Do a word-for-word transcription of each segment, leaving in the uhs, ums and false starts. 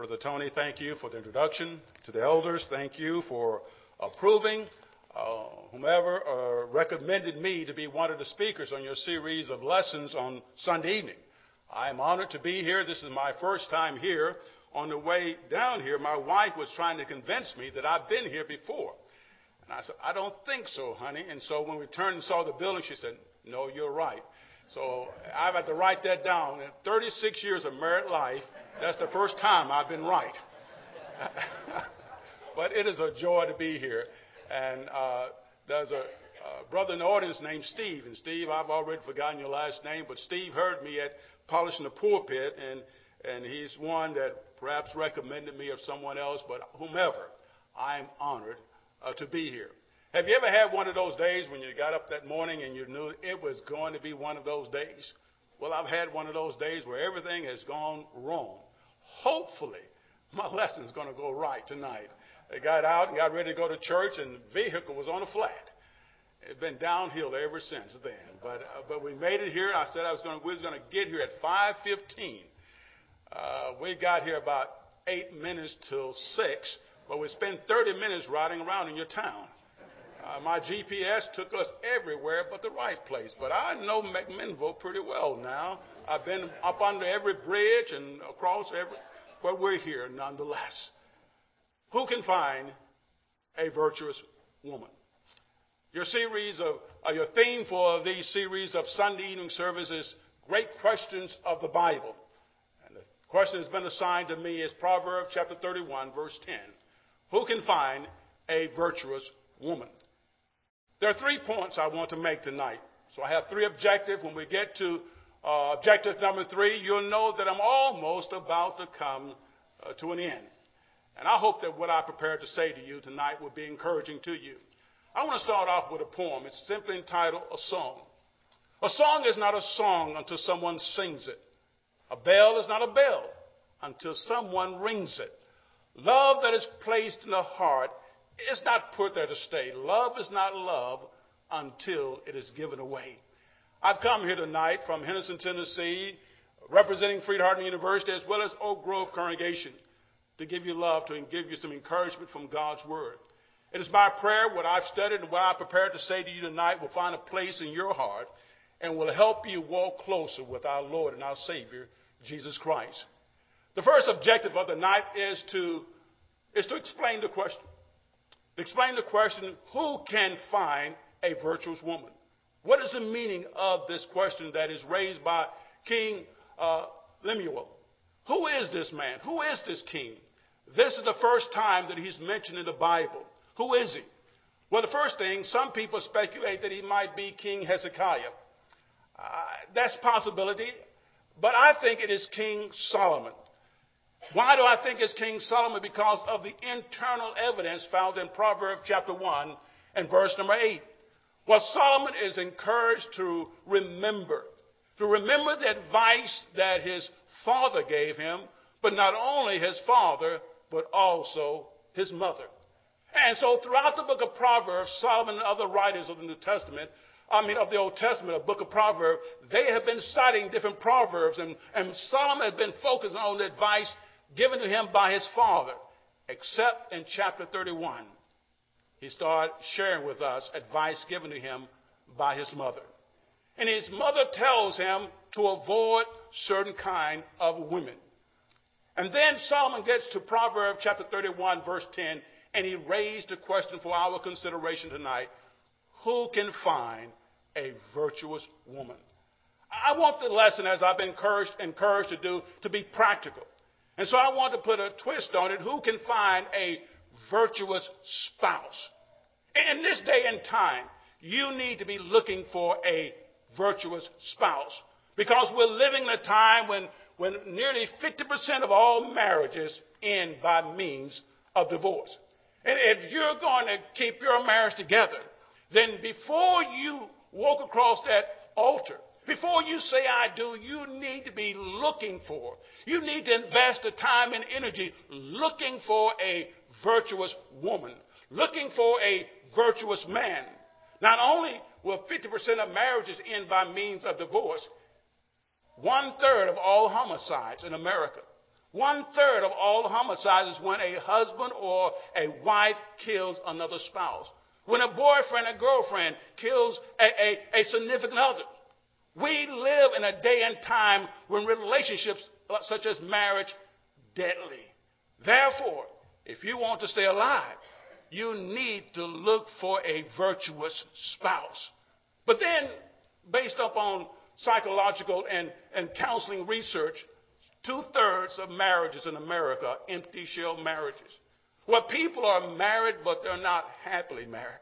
Brother Tony, thank you for the introduction. To the elders, thank you for approving uh, whomever uh, recommended me to be one of the speakers on your series of lessons on Sunday evening. I'm honored to be here. This is my first time here. On the way down here, my wife was trying to convince me that I've been here before. And I said, I don't think so, honey. And so when we turned and saw the building, she said, no, you're right. So I've had to write that down. In thirty-six years of married life, that's the first time I've been right. But it is a joy to be here. And uh, there's a uh, brother in the audience named Steve. And Steve, I've already forgotten your last name, but Steve heard me at Polishing the Pulpit, and, and he's one that perhaps recommended me of someone else, but whomever, I'm honored uh, to be here. Have you ever had one of those days when you got up that morning and you knew it was going to be one of those days? Well, I've had one of those days where everything has gone wrong. Hopefully, my lesson's going to go right tonight. I got out and got ready to go to church, and the vehicle was on a flat. It's been downhill ever since then. But uh, but we made it here. I said I was going. We was going to get here at five fifteen. Uh, we got here about eight minutes till six, but we spent thirty minutes riding around in your town. Uh, my G P S took us everywhere but the right place. But I know McMinnville pretty well now. I've been up under every bridge and across every, but we're here nonetheless. Who can find a virtuous woman? Your series of, uh, your theme for these series of Sunday evening services, Great Questions of the Bible. And the question that's been assigned to me is Proverbs chapter thirty-one, verse ten. Who can find a virtuous woman? There are three points I want to make tonight. So I have three objectives. When we get to uh, objective number three, you'll know that I'm almost about to come uh, to an end. And I hope that what I prepared to say to you tonight will be encouraging to you. I want to start off with a poem. It's simply entitled A Song. A song is not a song until someone sings it. A bell is not a bell until someone rings it. Love that is placed in the heart is not put there to stay. Love is not love until it is given away. I've come here tonight from Henderson, Tennessee, representing Freed-Hardeman University as well as Oak Grove Congregation to give you love, to give you some encouragement from God's Word. It is my prayer what I've studied and what I prepared to say to you tonight will find a place in your heart and will help you walk closer with our Lord and our Savior, Jesus Christ. The first objective of the night is to, is to explain the question. Explain the question, who can find a virtuous woman? What is the meaning of this question that is raised by King uh, Lemuel? Who is this man? Who is this king? This is the first time that he's mentioned in the Bible. Who is he? Well, the first thing, some people speculate that he might be King Hezekiah. Uh, that's a possibility, but I think it is King Solomon. Why do I think it's King Solomon? Because of the internal evidence found in Proverbs chapter one and verse number eight. Well, Solomon is encouraged to remember, to remember the advice that his father gave him, but not only his father, but also his mother. And so throughout the book of Proverbs, Solomon and other writers of the New Testament, I mean of the Old Testament, a book of Proverbs, they have been citing different Proverbs, and, and Solomon has been focusing on the advice given to him by his father, except in chapter thirty-one. He started sharing with us advice given to him by his mother. And his mother tells him to avoid certain kind of women. And then Solomon gets to Proverbs chapter thirty-one, verse ten, and he raised the question for our consideration tonight, who can find a virtuous woman? I want the lesson, as I've been encouraged, encouraged to do, to be practical. And so I want to put a twist on it. Who can find a virtuous spouse? In this day and time, you need to be looking for a virtuous spouse because we're living in a time when, when nearly fifty percent of all marriages end by means of divorce. And if you're going to keep your marriage together, then before you walk across that altar, before you say, I do, you need to be looking for, you need to invest the time and energy looking for a virtuous woman, looking for a virtuous man. Not only will fifty percent of marriages end by means of divorce, one third of all homicides in America, One-third of all homicides is when a husband or a wife kills another spouse. When a boyfriend or girlfriend kills a, a, a significant other. We live in a day and time when relationships such as marriage are deadly. Therefore, if you want to stay alive, you need to look for a virtuous spouse. But then, based upon psychological and, and counseling research, two-thirds of marriages in America are empty shell marriages, where people are married but they're not happily married.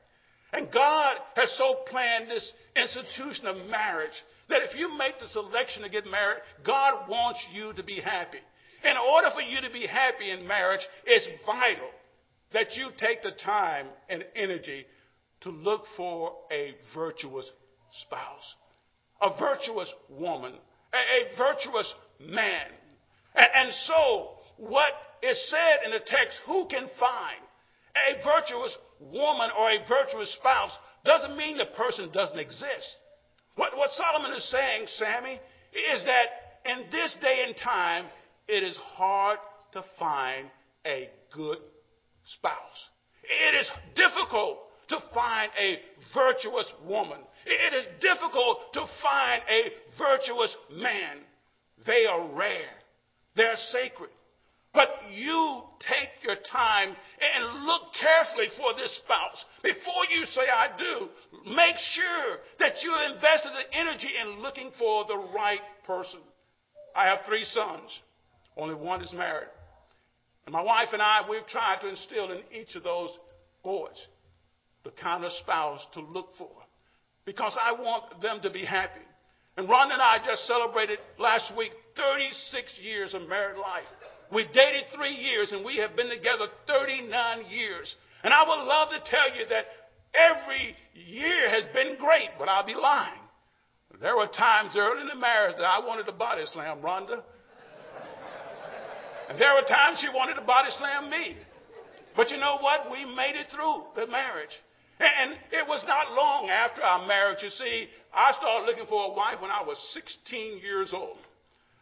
And God has so planned this institution of marriage that if you make the selection to get married, God wants you to be happy. In order for you to be happy in marriage, it's vital that you take the time and energy to look for a virtuous spouse, a virtuous woman, a, a virtuous man. And, and so what is said in the text, who can find a virtuous woman or a virtuous spouse, doesn't mean the person doesn't exist. What, what Solomon is saying, Sammy, is that in this day and time, it is hard to find a good spouse. It is difficult to find a virtuous woman. It is difficult to find a virtuous man. They are rare. They're sacred. But you take your time and look carefully for this spouse. Before you say, I do, make sure that you invested the energy in looking for the right person. I have three sons. Only one is married. And my wife and I, we've tried to instill in each of those boys the kind of spouse to look for, because I want them to be happy. And Ron and I just celebrated last week thirty-six years of married life. We dated three years, and we have been together thirty-nine years. And I would love to tell you that every year has been great, but I'll be lying. There were times early in the marriage that I wanted to body slam Rhonda. And there were times she wanted to body slam me. But you know what? We made it through the marriage. And it was not long after our marriage. You see, I started looking for a wife when I was sixteen years old.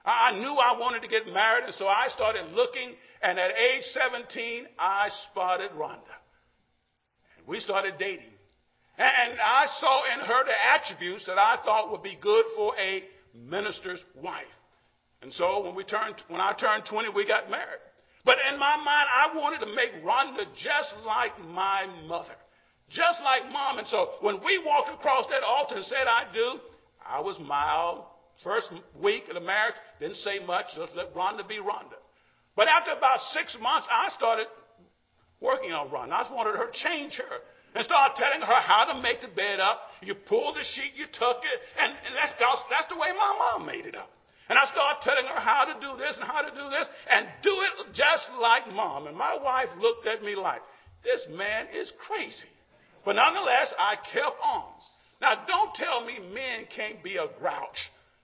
I knew I wanted to get married, and so I started looking, and at age seventeen, I spotted Rhonda. And we started dating. And I saw in her the attributes that I thought would be good for a minister's wife. And so when we turned, when I turned twenty, we got married. But in my mind, I wanted to make Rhonda just like my mother, just like Mom. And so when we walked across that altar and said, I do, I was mild. First week of the marriage, didn't say much, just let Rhonda be Rhonda. But after about six months, I started working on Rhonda. I just wanted her to change her and start telling her how to make the bed up. You pull the sheet, you tuck it, and, and that's, that's the way my mom made it up. And I started telling her how to do this and how to do this and do it just like Mom. And my wife looked at me like, this man is crazy. But nonetheless, I kept on. Now, don't tell me men can't be a grouch,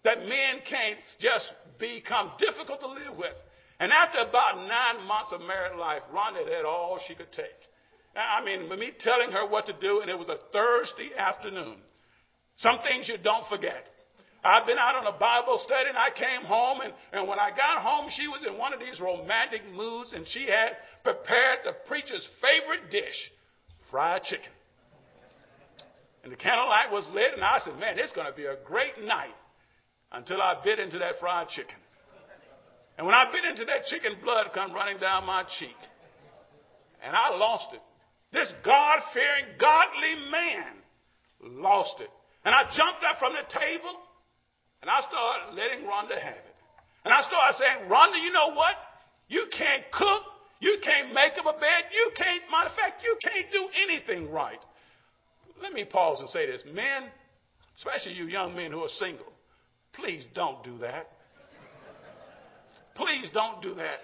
that men can't just become difficult to live with. And after about nine months of married life, Rhonda had all she could take. I mean, me telling her what to do, and it was a Thursday afternoon. Some things you don't forget. I've been out on a Bible study, and I came home, and, and when I got home, she was in one of these romantic moods, and she had prepared the preacher's favorite dish, fried chicken. And the candlelight was lit, and I said, man, it's going to be a great night. Until I bit into that fried chicken. And when I bit into that chicken, blood come running down my cheek. And I lost it. This God-fearing, godly man lost it. And I jumped up from the table, and I started letting Rhonda have it. And I started saying, Rhonda, you know what? You can't cook. You can't make up a bed. You can't, matter of fact, you can't do anything right. Let me pause and say this. Men, especially you young men who are single, please don't do that. Please don't do that.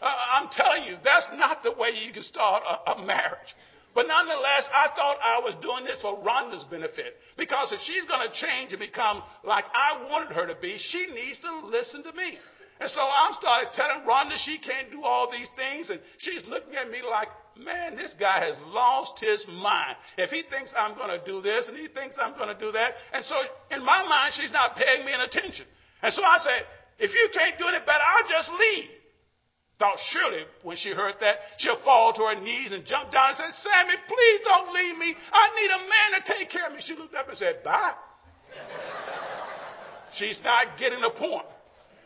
Uh, I'm telling you, that's not the way you can start a, a marriage. But nonetheless, I thought I was doing this for Rhonda's benefit, because if she's going to change and become like I wanted her to be, she needs to listen to me. And so I started telling Rhonda she can't do all these things, and she's looking at me like, man, this guy has lost his mind. If he thinks I'm going to do this and he thinks I'm going to do that. And so in my mind, she's not paying me any attention. And so I said, if you can't do any better, I'll just leave. Thought surely when she heard that, she'll fall to her knees and jump down and say, Sammy, please don't leave me. I need a man to take care of me. She looked up and said, bye. She's not getting the point.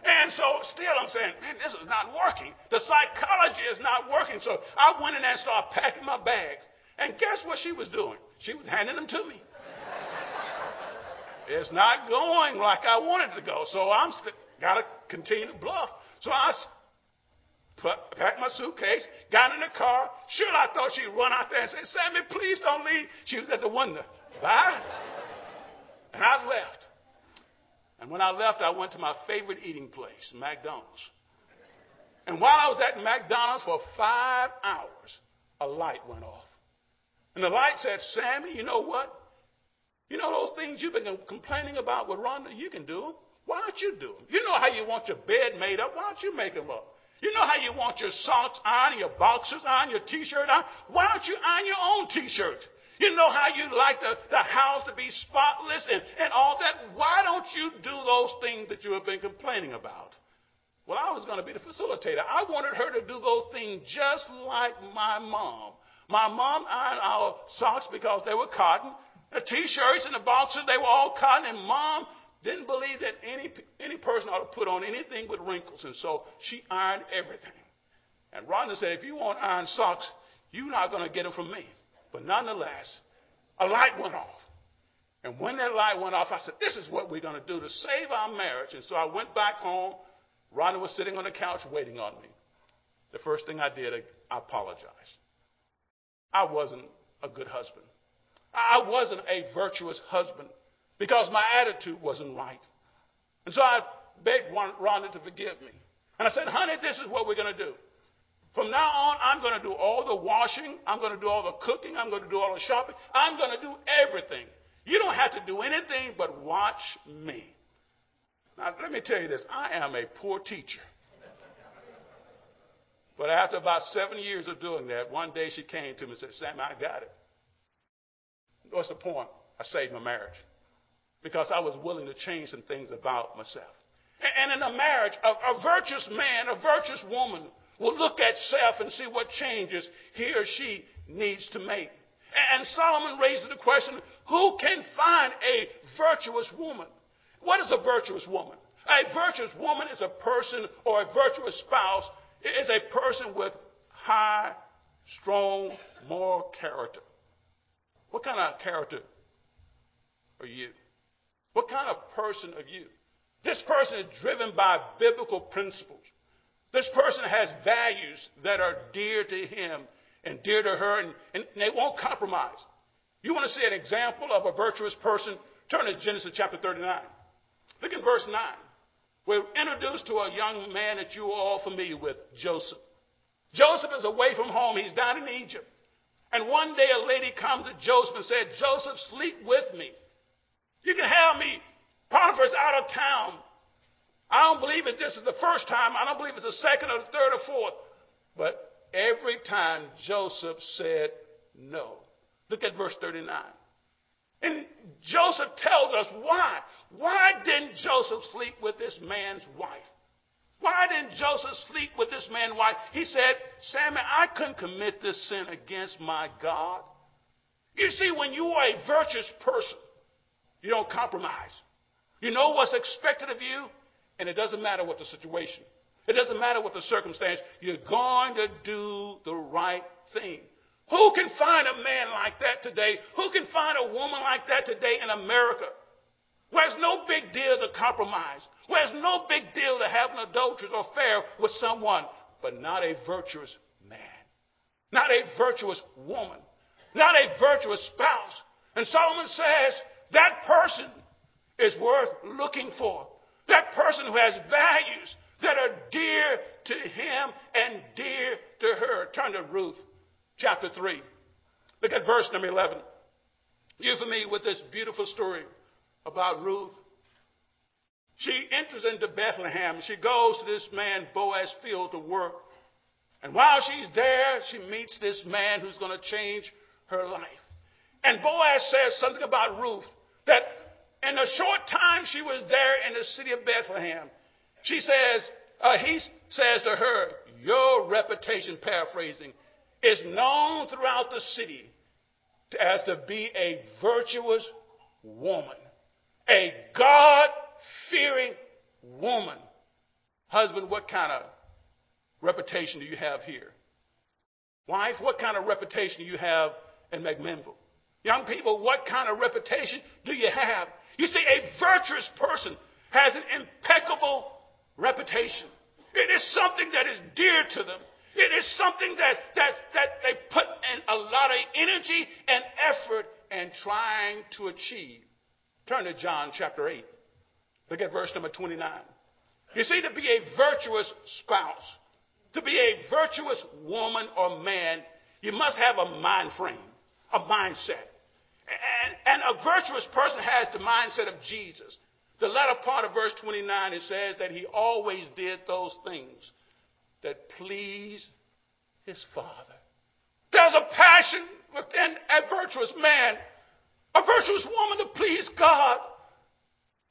And so still I'm saying, man, this is not working. The psychology is not working. So I went in there and started packing my bags. And guess what she was doing? She was handing them to me. It's not going like I wanted it to go. So I'm st- got to continue to bluff. So I put, packed my suitcase, got in the car. Sure, I thought she'd run out there and say, Sammy, please don't leave. She was at the window. Bye. And I left. And when I left, I went to my favorite eating place, McDonald's. And while I was at McDonald's for five hours, a light went off. And the light said, Sammy, you know what? You know those things you've been complaining about with Rhonda? You can do them. Why don't you do them? You know how you want your bed made up. Why don't you make them up? You know how you want your socks on, your boxers on, your T-shirt on? Why don't you iron your own T-shirt? You know how you like the, the house to be spotless and, and all that? Why don't you do those things that you have been complaining about? Well, I was going to be the facilitator. I wanted her to do those things just like my mom. My mom ironed our socks because they were cotton. The T-shirts and the boxers, they were all cotton. And Mom didn't believe that any any person ought to put on anything with wrinkles. And so she ironed everything. And Rhonda said, if you want iron socks, you're not going to get them from me. But nonetheless, a light went off. And when that light went off, I said, this is what we're going to do to save our marriage. And so I went back home. Rhonda was sitting on the couch waiting on me. The first thing I did, I apologized. I wasn't a good husband. I wasn't a virtuous husband because my attitude wasn't right. And so I begged Rhonda to forgive me. And I said, honey, this is what we're going to do. From now on, I'm going to do all the washing. I'm going to do all the cooking. I'm going to do all the shopping. I'm going to do everything. You don't have to do anything but watch me. Now, let me tell you this. I am a poor teacher. But after about seven years of doing that, one day she came to me and said, Sam, I got it. What's the point? I saved my marriage because I was willing to change some things about myself. And in a marriage, a, a virtuous man, a virtuous woman will look at self and see what changes he or she needs to make. And Solomon raised the question, who can find a virtuous woman? What is a virtuous woman? A virtuous woman is a person, or a virtuous spouse is a person with high, strong, moral character. What kind of character are you? What kind of person are you? This person is driven by biblical principles. This person has values that are dear to him and dear to her, and, and they won't compromise. You want to see an example of a virtuous person? Turn to Genesis chapter thirty-nine. Look at verse nine. We're introduced to a young man that you are all familiar with, Joseph. Joseph is away from home. He's down in Egypt. And one day a lady comes to Joseph and said, Joseph, sleep with me. You can have me. Potiphar's out of town. I don't believe it. This is the first time. I don't believe it's the second or the third or fourth. But every time Joseph said no. Look at verse thirty-nine. And Joseph tells us why. Why didn't Joseph sleep with this man's wife? Why didn't Joseph sleep with this man's wife? He said, Sammy, I couldn't commit this sin against my God. You see, when you are a virtuous person, you don't compromise. You know what's expected of you, and it doesn't matter what the situation. It doesn't matter what the circumstance. You're going to do the right thing. Who can find a man like that today? Who can find a woman like that today in America? Where it's no big deal to compromise. Where it's no big deal to have an adulterous affair with someone, but not a virtuous man, not a virtuous woman, not a virtuous spouse. And Solomon says that person is worth looking for. That person who has values that are dear to him and dear to her. Turn to Ruth chapter three. Look at verse number eleven. You're familiar with this beautiful story about Ruth. She enters into Bethlehem. She goes to this man, Boaz's field, to work. And while she's there, she meets this man who's going to change her life. And Boaz says something about Ruth, that in the short time she was there in the city of Bethlehem, she says, uh, he's, says to her, your reputation, paraphrasing, is known throughout the city as to be a virtuous woman, a God-fearing woman. Husband, what kind of reputation do you have here? Wife, what kind of reputation do you have in McMinnville? Young people, what kind of reputation do you have? You see, a virtuous person has an impeccable reputation. It is something that is dear to them. It is something that, that, that they put in a lot of energy and effort in trying to achieve. Turn to John chapter eight. Look at verse number twenty-nine. You see, to be a virtuous spouse, to be a virtuous woman or man, you must have a mind frame, a mindset. And, and a virtuous person has the mindset of Jesus. The latter part of verse twenty-nine, it says that he always did those things that pleased his Father. There's a passion within a virtuous man, a virtuous woman to please God.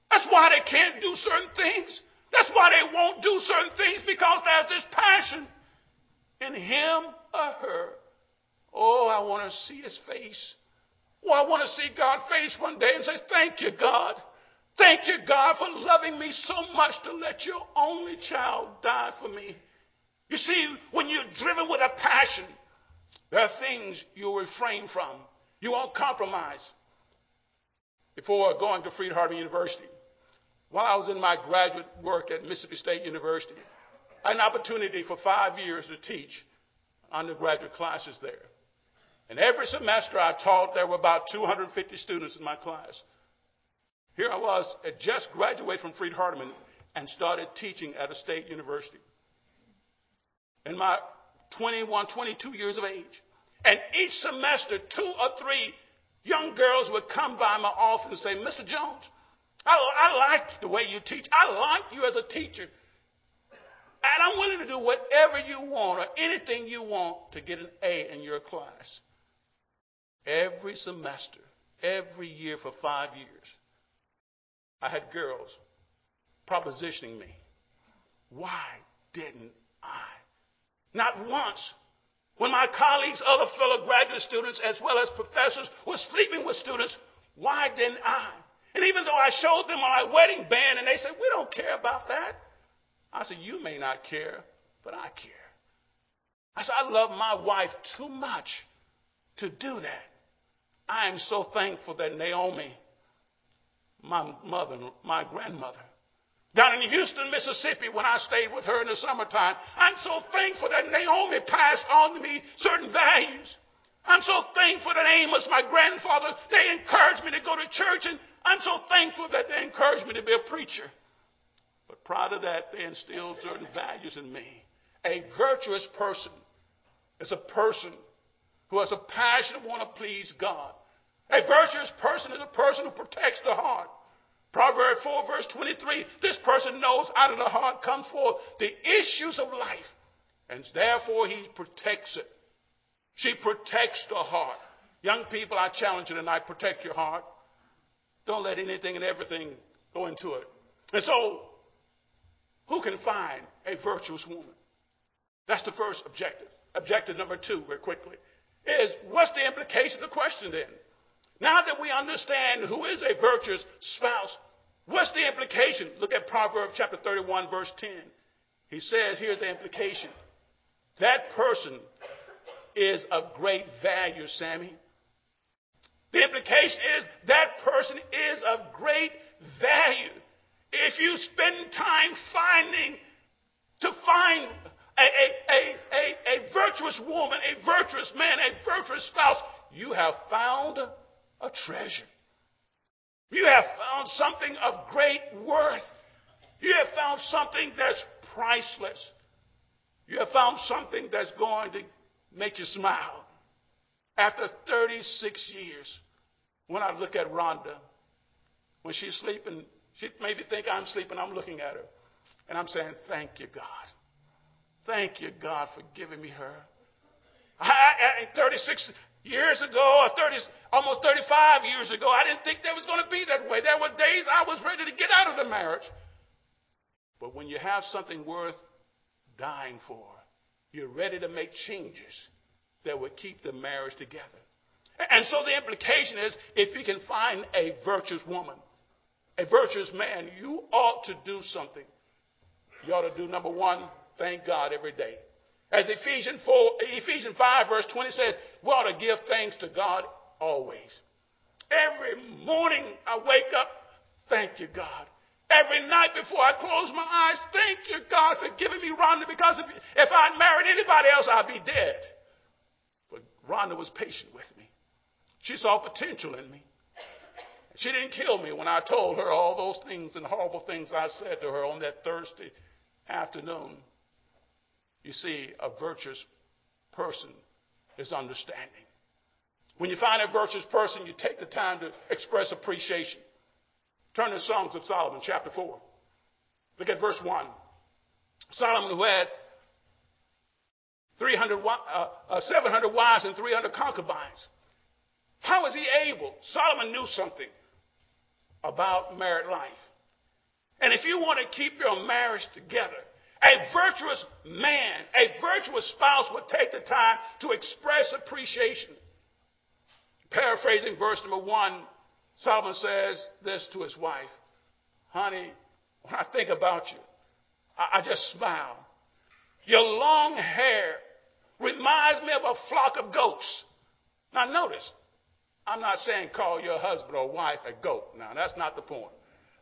That's why they can't do certain things. That's why they won't do certain things, because there's this passion in him or her. Oh, I want to see his face. Oh, I want to see God's face one day and say, thank you, God. Thank you, God, for loving me so much to let your only child die for me. You see, when you're driven with a passion, there are things you'll refrain from. You won't compromise. Before going to Freed-Hardeman University, while I was in my graduate work at Mississippi State University, I had an opportunity for five years to teach undergraduate classes there. And every semester I taught, there were about two hundred fifty students in my class. Here I was, I just graduated from Freed-Hardeman and started teaching at a state university. In my twenty-one, twenty-two years of age. And each semester, two or three young girls would come by my office and say, Mister Jones, I, I like the way you teach. I like you as a teacher. And I'm willing to do whatever you want or anything you want to get an A in your class. Every semester, every year for five years, I had girls propositioning me. Why didn't I? Not once, when my colleagues, other fellow graduate students, as well as professors, were sleeping with students, why didn't I? And even though I showed them my wedding band and they said, we don't care about that. I said, you may not care, but I care. I said, I love my wife too much to do that. I am so thankful that Naomi, my mother, my grandmother, down in Houston, Mississippi, when I stayed with her in the summertime, I'm so thankful that Naomi passed on to me certain values. I'm so thankful that Amos, my grandfather, they encouraged me to go to church, and I'm so thankful that they encouraged me to be a preacher. But prior to that, they instilled certain values in me. A virtuous person is a person who has a passion to want to please God. A virtuous person is a person who protects the heart. Proverbs four, verse twenty-three, this person knows out of the heart comes forth the issues of life, and therefore he protects it. She protects the heart. Young people, I challenge you tonight, protect your heart. Don't let anything and everything go into it. And so, who can find a virtuous woman? That's the first objective. Objective number two, very quickly, is what's the implication of the question then? Now that we understand who is a virtuous spouse, what's the implication? Look at Proverbs chapter thirty-one, verse ten. He says, here's the implication. That person is of great value, Sammy. The implication is that person is of great value. If you spend time finding, to find a, a, a, a, a virtuous woman, a virtuous man, a virtuous spouse, you have found a treasure. You have found something of great worth. You have found something that's priceless. You have found something that's going to make you smile. After thirty-six years, when I look at Rhonda, when she's sleeping, she maybe think I'm sleeping, I'm looking at her. And I'm saying, thank you, God. Thank you, God, for giving me her. I, I, thirty-six years ago, or thirty, almost thirty-five years ago, I didn't think that was going to be that way. There were days I was ready to get out of the marriage. But when you have something worth dying for. You're ready to make changes that would keep the marriage together. And so the implication is, if you can find a virtuous woman, a virtuous man, you ought to do something. You ought to do, number one, thank God every day. As Ephesians, four, Ephesians five verse twenty says, we ought to give thanks to God always. Every morning I wake up, thank you, God. Every night before I close my eyes, thank you, God, for giving me Rhonda, because if, if I'd married anybody else, I'd be dead. But Rhonda was patient with me. She saw potential in me. She didn't kill me when I told her all those things and horrible things I said to her on that Thursday afternoon. You see, a virtuous person is understanding. When you find a virtuous person, you take the time to express appreciation. Turn to Songs of Solomon, chapter four. Look at verse one. Solomon, who had three hundred, uh, uh, seven hundred wives and three hundred concubines. How was he able? Solomon knew something about married life. And if you want to keep your marriage together, a virtuous man, a virtuous spouse would take the time to express appreciation. Paraphrasing verse number one, Solomon says this to his wife, honey, when I think about you, I, I just smile. Your long hair reminds me of a flock of goats. Now notice, I'm not saying call your husband or wife a goat. Now that's not the point.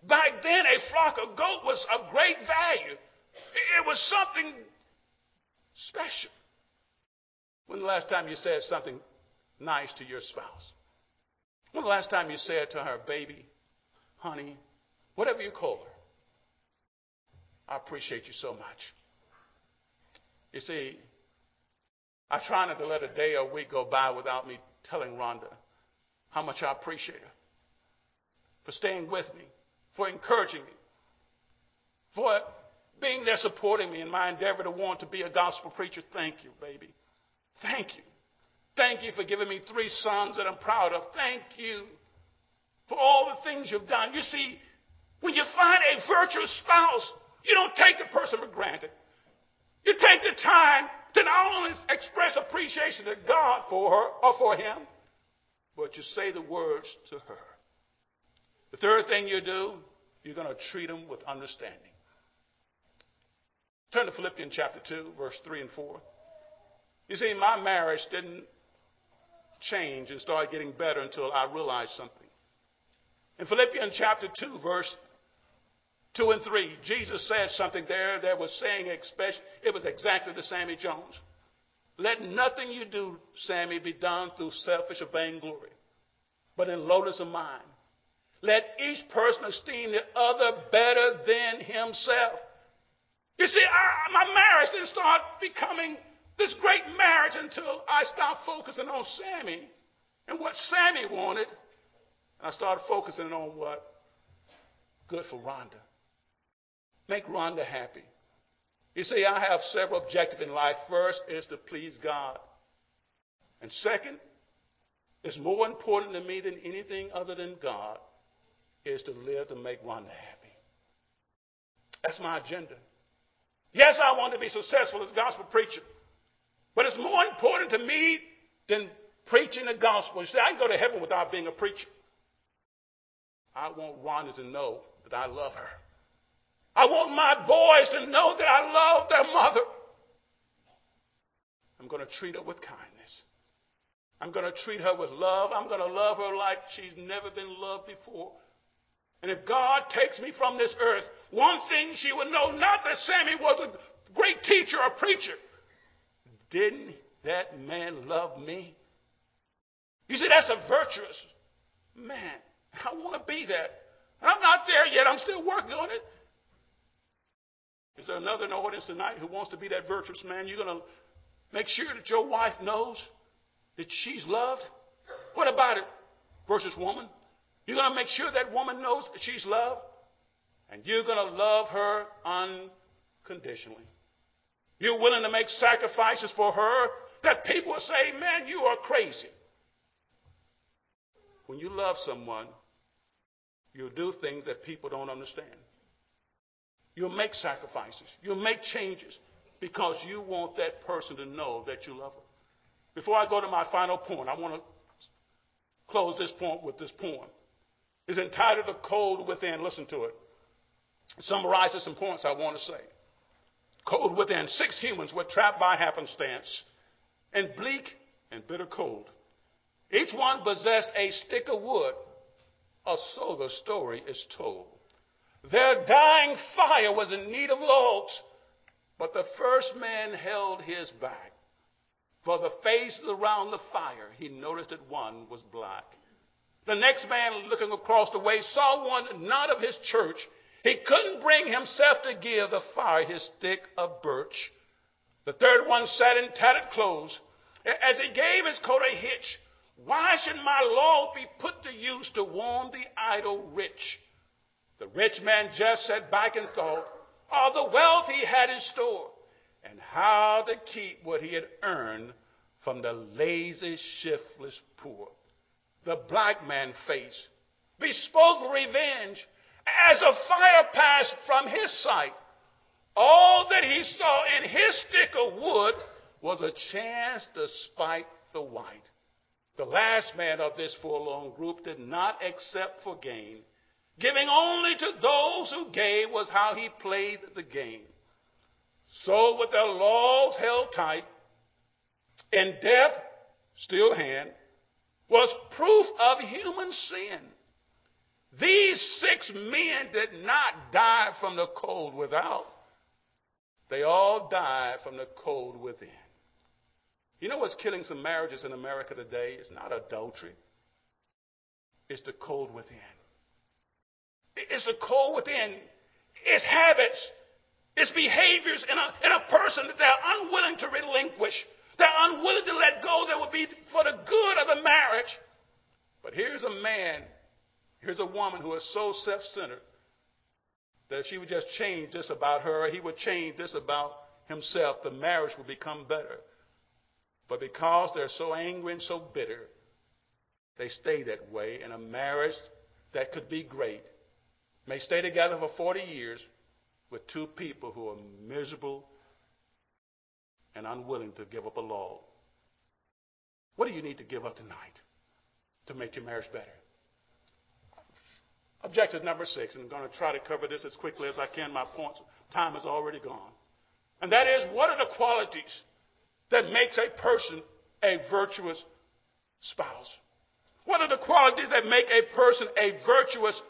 Back then a flock of goat was of great value. It was something special. When the last time you said something nice to your spouse? When the last time you said to her, baby, honey, whatever you call her, I appreciate you so much. You see, I try not to let a day or week go by without me telling Rhonda how much I appreciate her for staying with me, for encouraging me, for being there supporting me in my endeavor to want to be a gospel preacher. Thank you, baby. Thank you. Thank you for giving me three sons that I'm proud of. Thank you for all the things you've done. You see, when you find a virtuous spouse, you don't take the person for granted. You take the time to not only express appreciation to God for her or for him, but you say the words to her. The third thing you do, you're going to treat them with understanding. Turn to Philippians chapter two, verse three and four. You see, my marriage didn't change and start getting better until I realized something. In Philippians chapter two, verse two and three, Jesus said something there that was saying, it was exactly to Sammy Jones. Let nothing you do, Sammy, be done through selfish or vainglory, but in lowliness of mind. Let each person esteem the other better than himself. You see, I, my marriage didn't start becoming this great marriage until I stopped focusing on Sammy and what Sammy wanted. And I started focusing on what good for Rhonda. Make Rhonda happy. You see, I have several objectives in life. First is to please God. And second, it's more important to me than anything other than God, is to live to make Rhonda happy. That's my agenda. Yes, I want to be successful as a gospel preacher, but it's more important to me than preaching the gospel. You see, I can go to heaven without being a preacher. I want Rhonda to know that I love her. I want my boys to know that I love their mother. I'm going to treat her with kindness. I'm going to treat her with love. I'm going to love her like she's never been loved before. And if God takes me from this earth, one thing she would know, not that Sammy was a great teacher or preacher. Didn't that man love me? You see, that's a virtuous man. I want to be that. And I'm not there yet. I'm still working on it. Is there another in the audience tonight who wants to be that virtuous man? You're going to make sure that your wife knows that she's loved? What about it, virtuous woman? You're going to make sure that woman knows that she's loved, and you're going to love her unconditionally. You're willing to make sacrifices for her that people will say, man, you are crazy. When you love someone, you'll do things that people don't understand. You'll make sacrifices. You'll make changes because you want that person to know that you love them. Before I go to my final point, I want to close this point with this poem. It's entitled The Cold Within. Listen to it. It summarizes some points I want to say. Cold within. Six humans were trapped by happenstance in bleak and bitter cold. Each one possessed a stick of wood, or so the story is told. Their dying fire was in need of logs, but the first man held his back. For the faces around the fire, he noticed that one was black. The next man, looking across the way, saw one not of his church. He couldn't bring himself to give the fire his stick of birch. The third one sat in tattered clothes. As he gave his coat a hitch, why should my law be put to use to warm the idle rich? The rich man just sat back and thought, all the wealth he had in store, and how to keep what he had earned from the lazy, shiftless poor. The black man's face bespoke revenge. As a fire passed from his sight, all that he saw in his stick of wood was a chance to spite the white. The last man of this forlorn group did not accept for gain. Giving only to those who gave was how he played the game. So with their laws held tight, and death still hand, was proof of human sin. These six men did not die from the cold without. They all died from the cold within. You know what's killing some marriages in America today? It's not adultery. It's the cold within. It's the cold within. It's habits. It's behaviors in a, in a person that they're unwilling to relinquish. They're unwilling to let go that would be for the good of the marriage. But here's a man, here's a woman who is so self-centered that if she would just change this about her, he would change this about himself, the marriage would become better. But because they're so angry and so bitter, they stay that way, and a marriage that could be great may stay together for forty years with two people who are miserable and unwilling to give up a law. What do you need to give up tonight to make your marriage better? Objective number six, and I'm going to try to cover this as quickly as I can. My points, time is already gone. And that is, what are the qualities that makes a person a virtuous spouse? What are the qualities that make a person a virtuous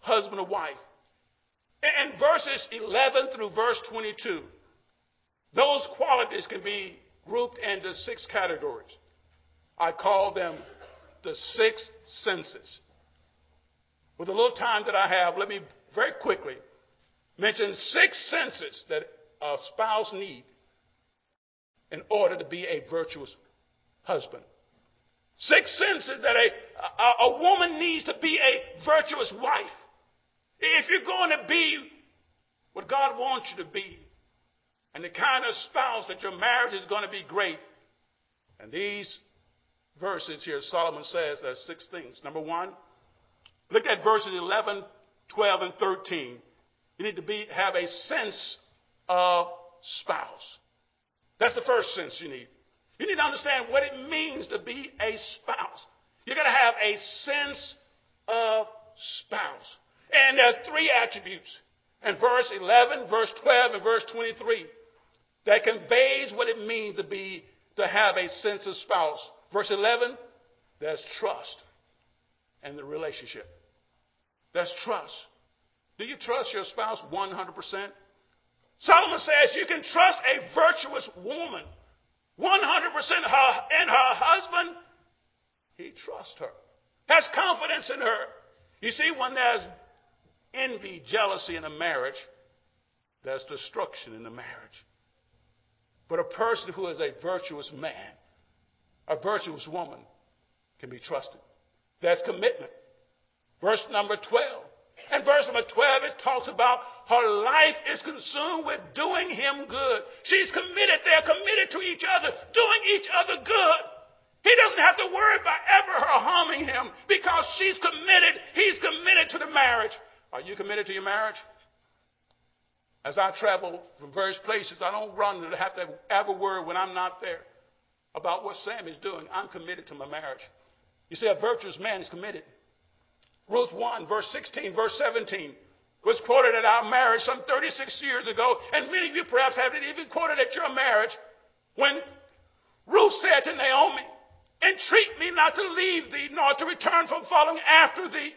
husband or wife? In verses eleven through verse twenty-two, those qualities can be grouped into six categories. I call them the six senses. With a little time that I have, let me very quickly mention six senses that a spouse needs in order to be a virtuous husband. Six senses that a, a, a woman needs to be a virtuous wife. If you're going to be what God wants you to be, and the kind of spouse that your marriage is going to be great. And these verses here, Solomon says, there's six things. Number one, look at verses eleven, twelve, and thirteen. You need to be, have a sense of spouse. That's the first sense you need. You need to understand what it means to be a spouse. You're going to have a sense of spouse. And there are three attributes in verse eleven, verse twelve, and verse twenty-three that conveys what it means to be, to have a sense of spouse. Verse eleven, there's trust in the relationship. There's trust. Do you trust your spouse one hundred percent? Solomon says you can trust a virtuous woman one hundred percent, her and her husband, he trusts her, has confidence in her. You see, when there's envy, jealousy in a marriage, there's destruction in the marriage. But a person who is a virtuous man, a virtuous woman, can be trusted. There's commitment. Verse number twelve. And verse number twelve, it talks about her life is consumed with doing him good. She's committed. They're committed to each other, doing each other good. He doesn't have to worry about ever her harming him because she's committed. He's committed to the marriage. Are you committed to your marriage? As I travel from various places, I don't run to have to have a word when I'm not there about what Sam is doing. I'm committed to my marriage. You see, a virtuous man is committed. Ruth one, verse sixteen, verse seventeen was quoted at our marriage some thirty-six years ago, and many of you perhaps haven't even quoted at your marriage when Ruth said to Naomi, "Entreat me not to leave thee, nor to return from following after thee.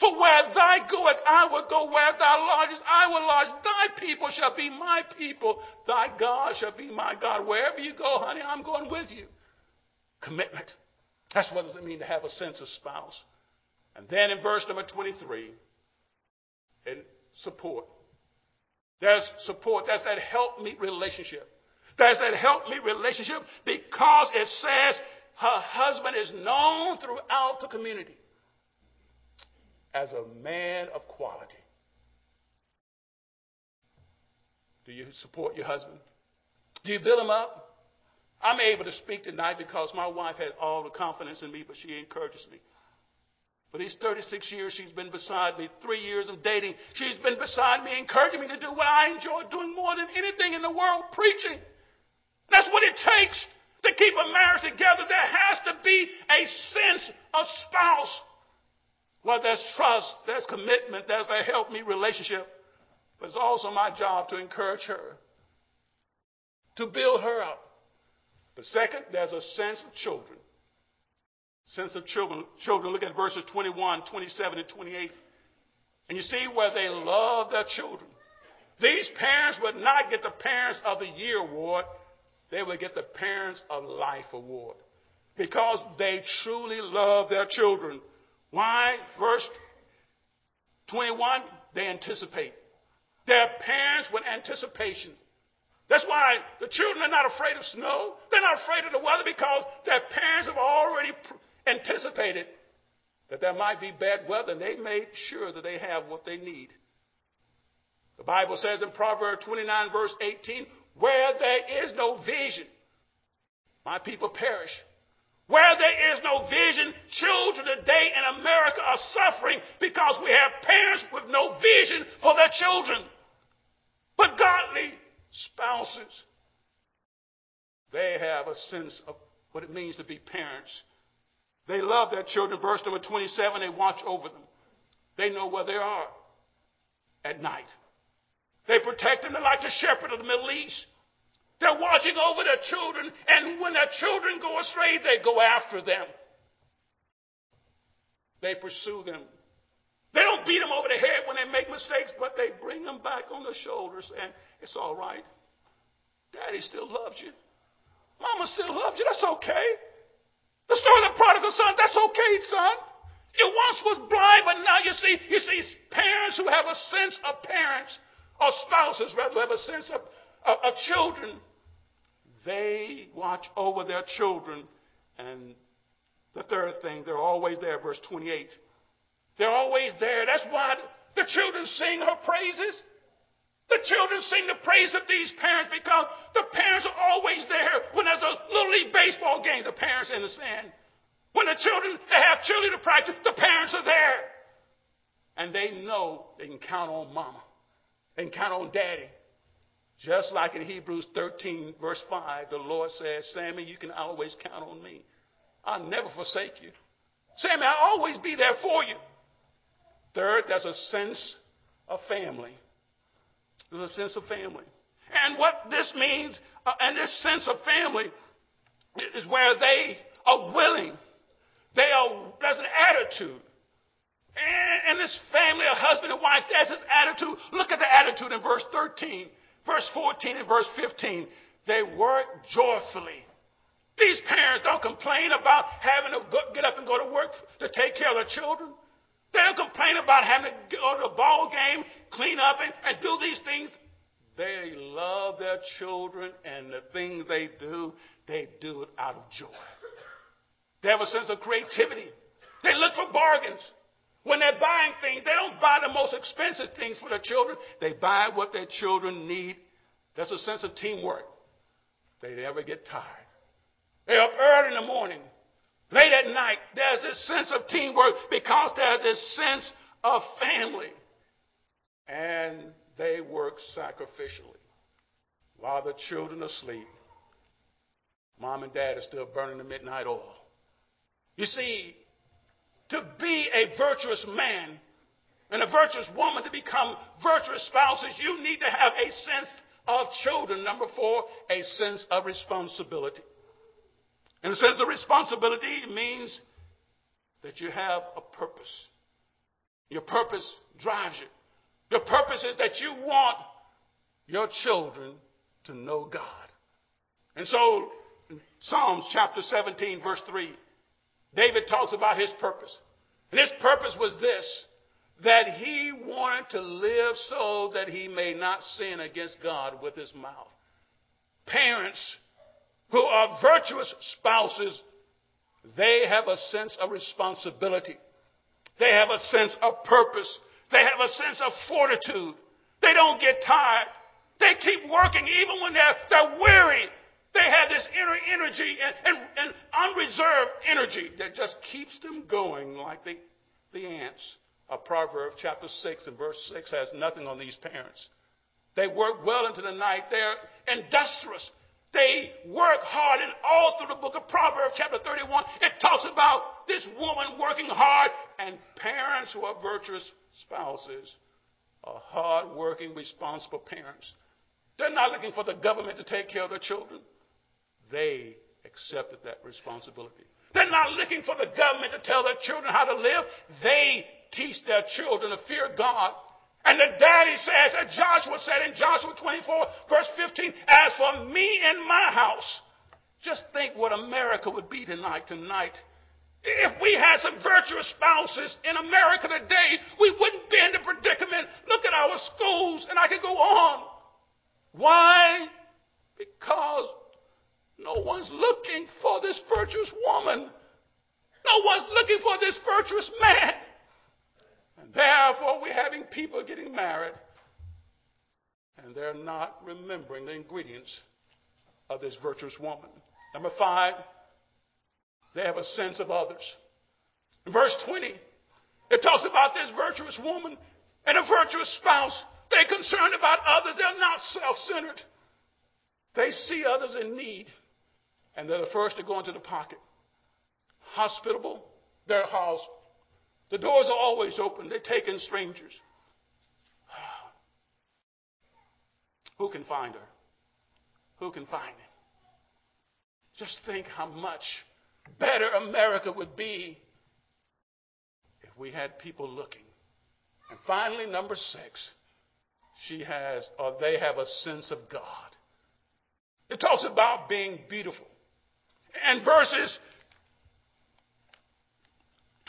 For where thou goest, I will go. Where thou lodgest, I will lodge. Thy people shall be my people. Thy God shall be my God." Wherever you go, honey, I'm going with you. Commitment. That's what does it mean to have a senseless spouse. And then in verse number twenty-three, in support. There's support. That's that help-meet relationship. There's that help-meet relationship because it says her husband is known throughout the community as a man of quality. Do you support your husband? Do you build him up? I'm able to speak tonight because my wife has all the confidence in me, but she encourages me. For these thirty-six years, she's been beside me. Three years of dating, she's been beside me, encouraging me to do what I enjoy doing more than anything in the world, preaching. That's what it takes to keep a marriage together. There has to be a sense of spouse. Well, there's trust, there's commitment, there's the help-me relationship. But it's also my job to encourage her, to build her up. But second, there's a sense of children. Sense of children. Children, look at verses twenty-one, twenty-seven, and twenty-eight. And you see where they love their children. These parents would not get the Parents of the Year award. They would get the Parents of Life award because they truly love their children. Why? Verse twenty-one, they anticipate. Their parents with anticipation. That's why the children are not afraid of snow. They're not afraid of the weather because their parents have already anticipated that there might be bad weather, and they made sure that they have what they need. The Bible says in Proverbs twenty-nine, verse eighteen, where there is no vision, my people perish. Where there is no vision, children today in America are suffering because we have parents with no vision for their children. But godly spouses, they have a sense of what it means to be parents. They love their children. Verse number twenty-seven, they watch over them. They know where they are at night. They protect them. They're like the shepherd of the Middle East. They're watching over their children, and when their children go astray, they go after them. They pursue them. They don't beat them over the head when they make mistakes, but they bring them back on their shoulders, and it's all right. Daddy still loves you. Mama still loves you. That's okay. The story of the prodigal son, that's okay, son. You once was blind, but now you see. You see, parents who have a sense of parents, or spouses rather, who have a sense of, of, of children, they watch over their children. And the third thing, they're always there, verse twenty-eight. They're always there. That's why the children sing her praises. The children sing the praise of these parents because the parents are always there. When there's a Little League baseball game, the parents are in the stand. When the children they have children to practice, the parents are there. And they know they can count on mama. They can count on daddy. Just like in Hebrews thirteen, verse five, the Lord says, "Sammy, you can always count on me. I'll never forsake you. Sammy, I'll always be there for you." Third, there's a sense of family. There's a sense of family. And what this means, uh, and this sense of family is where they are willing. They are, there's an attitude. And, and this family of husband and wife, that's his attitude. Look at the attitude in verse thirteen, verse fourteen, and verse fifteen. They work joyfully. These parents don't complain about having to get up and go to work to take care of their children. They don't complain about having to go to a ball game, clean up, and, and do these things. They love their children, and the things they do, they do it out of joy. They have a sense of creativity. They look for bargains. When they're buying things, they don't buy the most expensive things for their children. They buy what their children need. That's a sense of teamwork. They never get tired. They're up early in the morning. Late at night, there's this sense of teamwork because there's this sense of family. And They work sacrificially. While the children are asleep, mom and dad are still burning the midnight oil. You see, to be a virtuous man and a virtuous woman, to become virtuous spouses, you need to have a sense of children. Number four, a sense of responsibility. And a sense of responsibility means that you have a purpose. Your purpose drives you. Your purpose is that you want your children to know God. And so, in Psalms chapter seventeen, verse three, David talks about his purpose. And his purpose was this, that he wanted to live so that he may not sin against God with his mouth. Parents who are virtuous spouses, they have a sense of responsibility. They have a sense of purpose. They have a sense of fortitude. They don't get tired. They keep working even when they're, they're weary. They have this inner energy and, and, and unreserved energy that just keeps them going like the, the ants. A proverb, chapter six and verse six, has nothing on these parents. They work well into the night. They're industrious. They work hard, and all through the book of Proverbs, chapter thirty-one, it talks about this woman working hard, and parents who are virtuous spouses are hard-working, responsible parents. They're not looking for the government to take care of their children. They accepted that responsibility. They're not looking for the government to tell their children how to live. They teach their children to fear God. And the daddy says, as Joshua said in Joshua twenty-four, verse fifteen, as for me and my house, just think what America would be tonight, tonight. If we had some virtuous spouses in America today, we wouldn't be in the predicament. Look at our schools, and I could go on. Why? Because no one's looking for this virtuous woman. No one's looking for this virtuous man. And therefore, we're having people getting married, and they're not remembering the ingredients of this virtuous woman. Number five, they have a sense of others. In verse twenty, it talks about this virtuous woman and a virtuous spouse. They're concerned about others. They're not self-centered. They see others in need, and they're the first to go into the pocket. Hospitable, they're hospitable. The doors are always open. They take in strangers. Who can find her? Who can find him? Just think how much better America would be if we had people looking. And finally, number six, she has, or they have a sense of God. It talks about being beautiful. And verses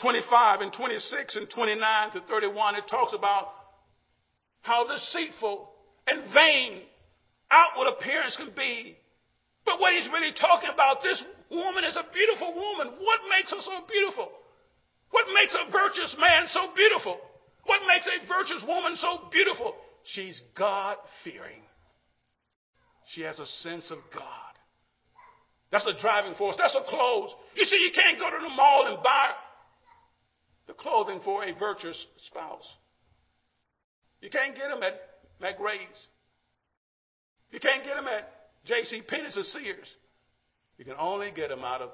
twenty-five and twenty-six and twenty-nine to thirty-one, it talks about how deceitful and vain outward appearance can be. But what he's really talking about, this woman is a beautiful woman. What makes her so beautiful? What makes a virtuous man so beautiful? What makes a virtuous woman so beautiful? She's God-fearing. She has a sense of God. That's the driving force. That's her clothes. You see, you can't go to the mall and buy the clothing for a virtuous spouse. You can't get them at McRae's. You can't get them at J C Penney's or Sears. You can only get them out of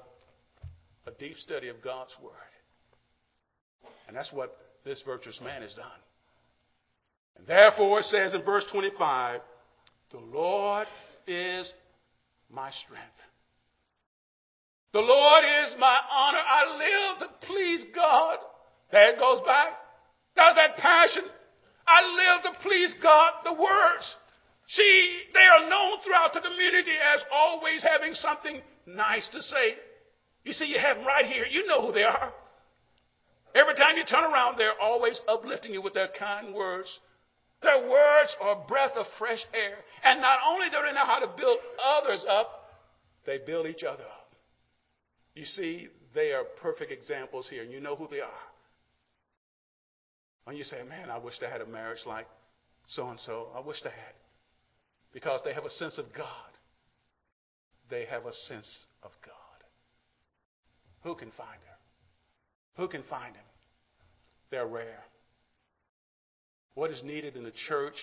a deep study of God's Word. And that's what this virtuous man has done. And therefore, it says in verse twenty-five, the Lord is my strength. The Lord is my honor. I live to please God. There it goes back. That's that passion. I live to please God. The words. She, they are known throughout the community as always having something nice to say. You see, you have them right here. You know who they are. Every time you turn around, they're always uplifting you with their kind words. Their words are a breath of fresh air. And not only do they know how to build others up, they build each other up. You see, they are perfect examples here, and you know who they are. When you say, man, I wish they had a marriage like so-and-so, I wish they had. Because they have a sense of God. They have a sense of God. Who can find her? Who can find him? They're rare. What is needed in the church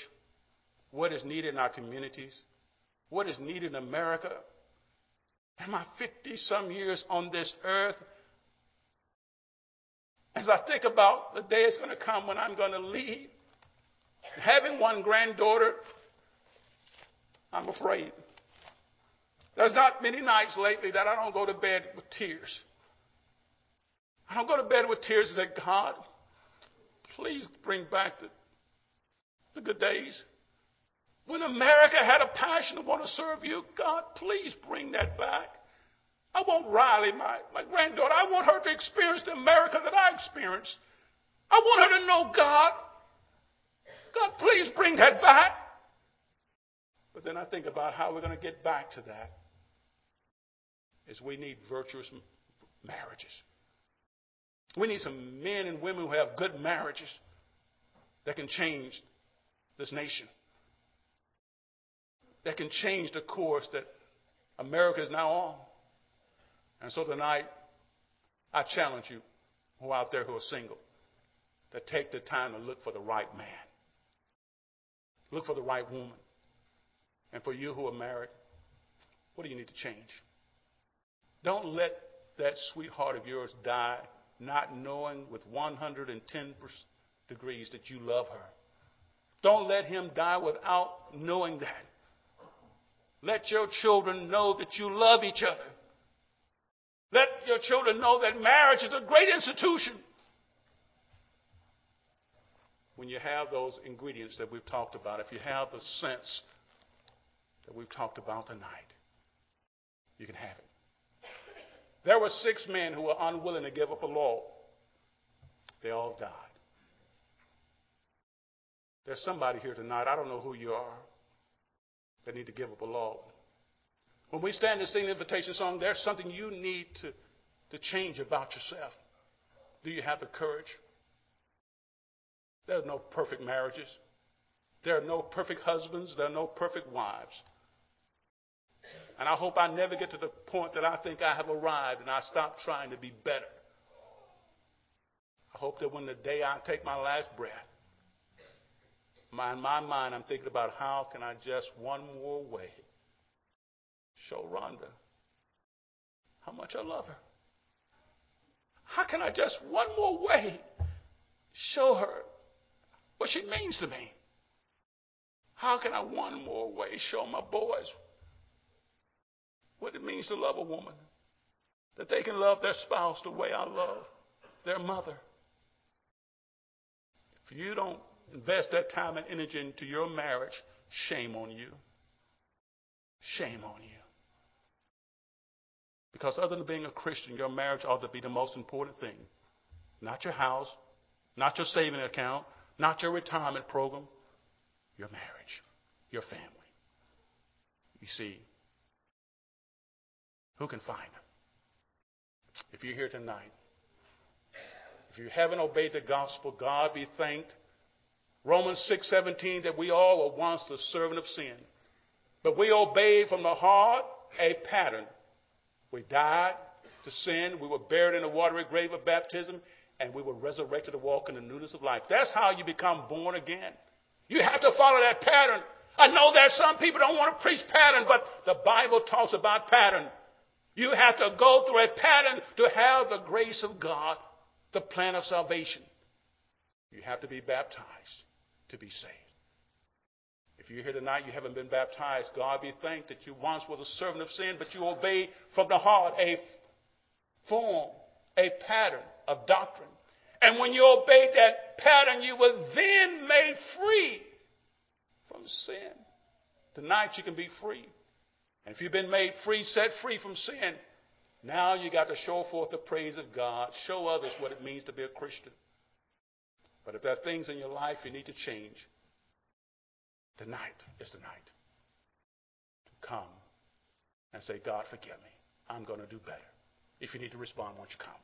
what is needed in our communities, what is needed in America. In my fifty-some years on this earth, as I think about the day it's going to come when I'm going to leave, having one granddaughter, I'm afraid. There's not many nights lately that I don't go to bed with tears. I don't go to bed with tears and say, God, please bring back the, the good days. When America had a passion to want to serve you, God, please bring that back. I want Riley, my, my granddaughter, I want her to experience the America that I experienced. I want her to know God. God, please bring that back. But then I think about how we're going to get back to that is we need virtuous marriages. We need some men and women who have good marriages that can change this nation, that can change the course that America is now on. And so tonight, I challenge you who are out there who are single to take the time to look for the right man. Look for the right woman. And for you who are married, what do you need to change? Don't let that sweetheart of yours die not knowing with one hundred ten degrees that you love her. Don't let him die without knowing that. Let your children know that you love each other. Let your children know that marriage is a great institution. When you have those ingredients that we've talked about, if you have the sense that we've talked about tonight, you can have it. There were six men who were unwilling to give up a law. They all died. There's somebody here tonight, I don't know who you are, that need to give up a law. When we stand and sing the invitation song, there's something you need to, to change about yourself. Do you have the courage? There are no perfect marriages. There are no perfect husbands. There are no perfect wives. And I hope I never get to the point that I think I have arrived and I stop trying to be better. I hope that when the day I take my last breath, my, in my mind I'm thinking about how can I just one more way show Rhonda how much I love her. How can I just one more way show her what she means to me? How can I one more way show my boys what it means to love a woman? That they can love their spouse the way I love their mother. If you don't invest that time and energy into your marriage, shame on you. Shame on you. Because other than being a Christian, your marriage ought to be the most important thing. Not your house, not your saving account, not your retirement program, your marriage, your family. You see, who can find them? If you're here tonight, if you haven't obeyed the gospel, God be thanked. Romans six seventeen, that we all were once the servant of sin. But we obeyed from the heart a pattern. We died to sin. We were buried in the watery grave of baptism. And we were resurrected to walk in the newness of life. That's how you become born again. You have to follow that pattern. I know that some people don't want to preach pattern, but the Bible talks about pattern. You have to go through a pattern to have the grace of God, the plan of salvation. You have to be baptized to be saved. If you're here tonight, you haven't been baptized, God be thanked that you once were the servant of sin, but you obeyed from the heart a form, a pattern of doctrine. And when you obeyed that pattern, you were then made free from sin. Tonight you can be free. And if you've been made free, set free from sin, now you got to show forth the praise of God, show others what it means to be a Christian. But if there are things in your life you need to change, tonight is the night to come and say, God, forgive me. I'm going to do better. If you need to respond, won't you come?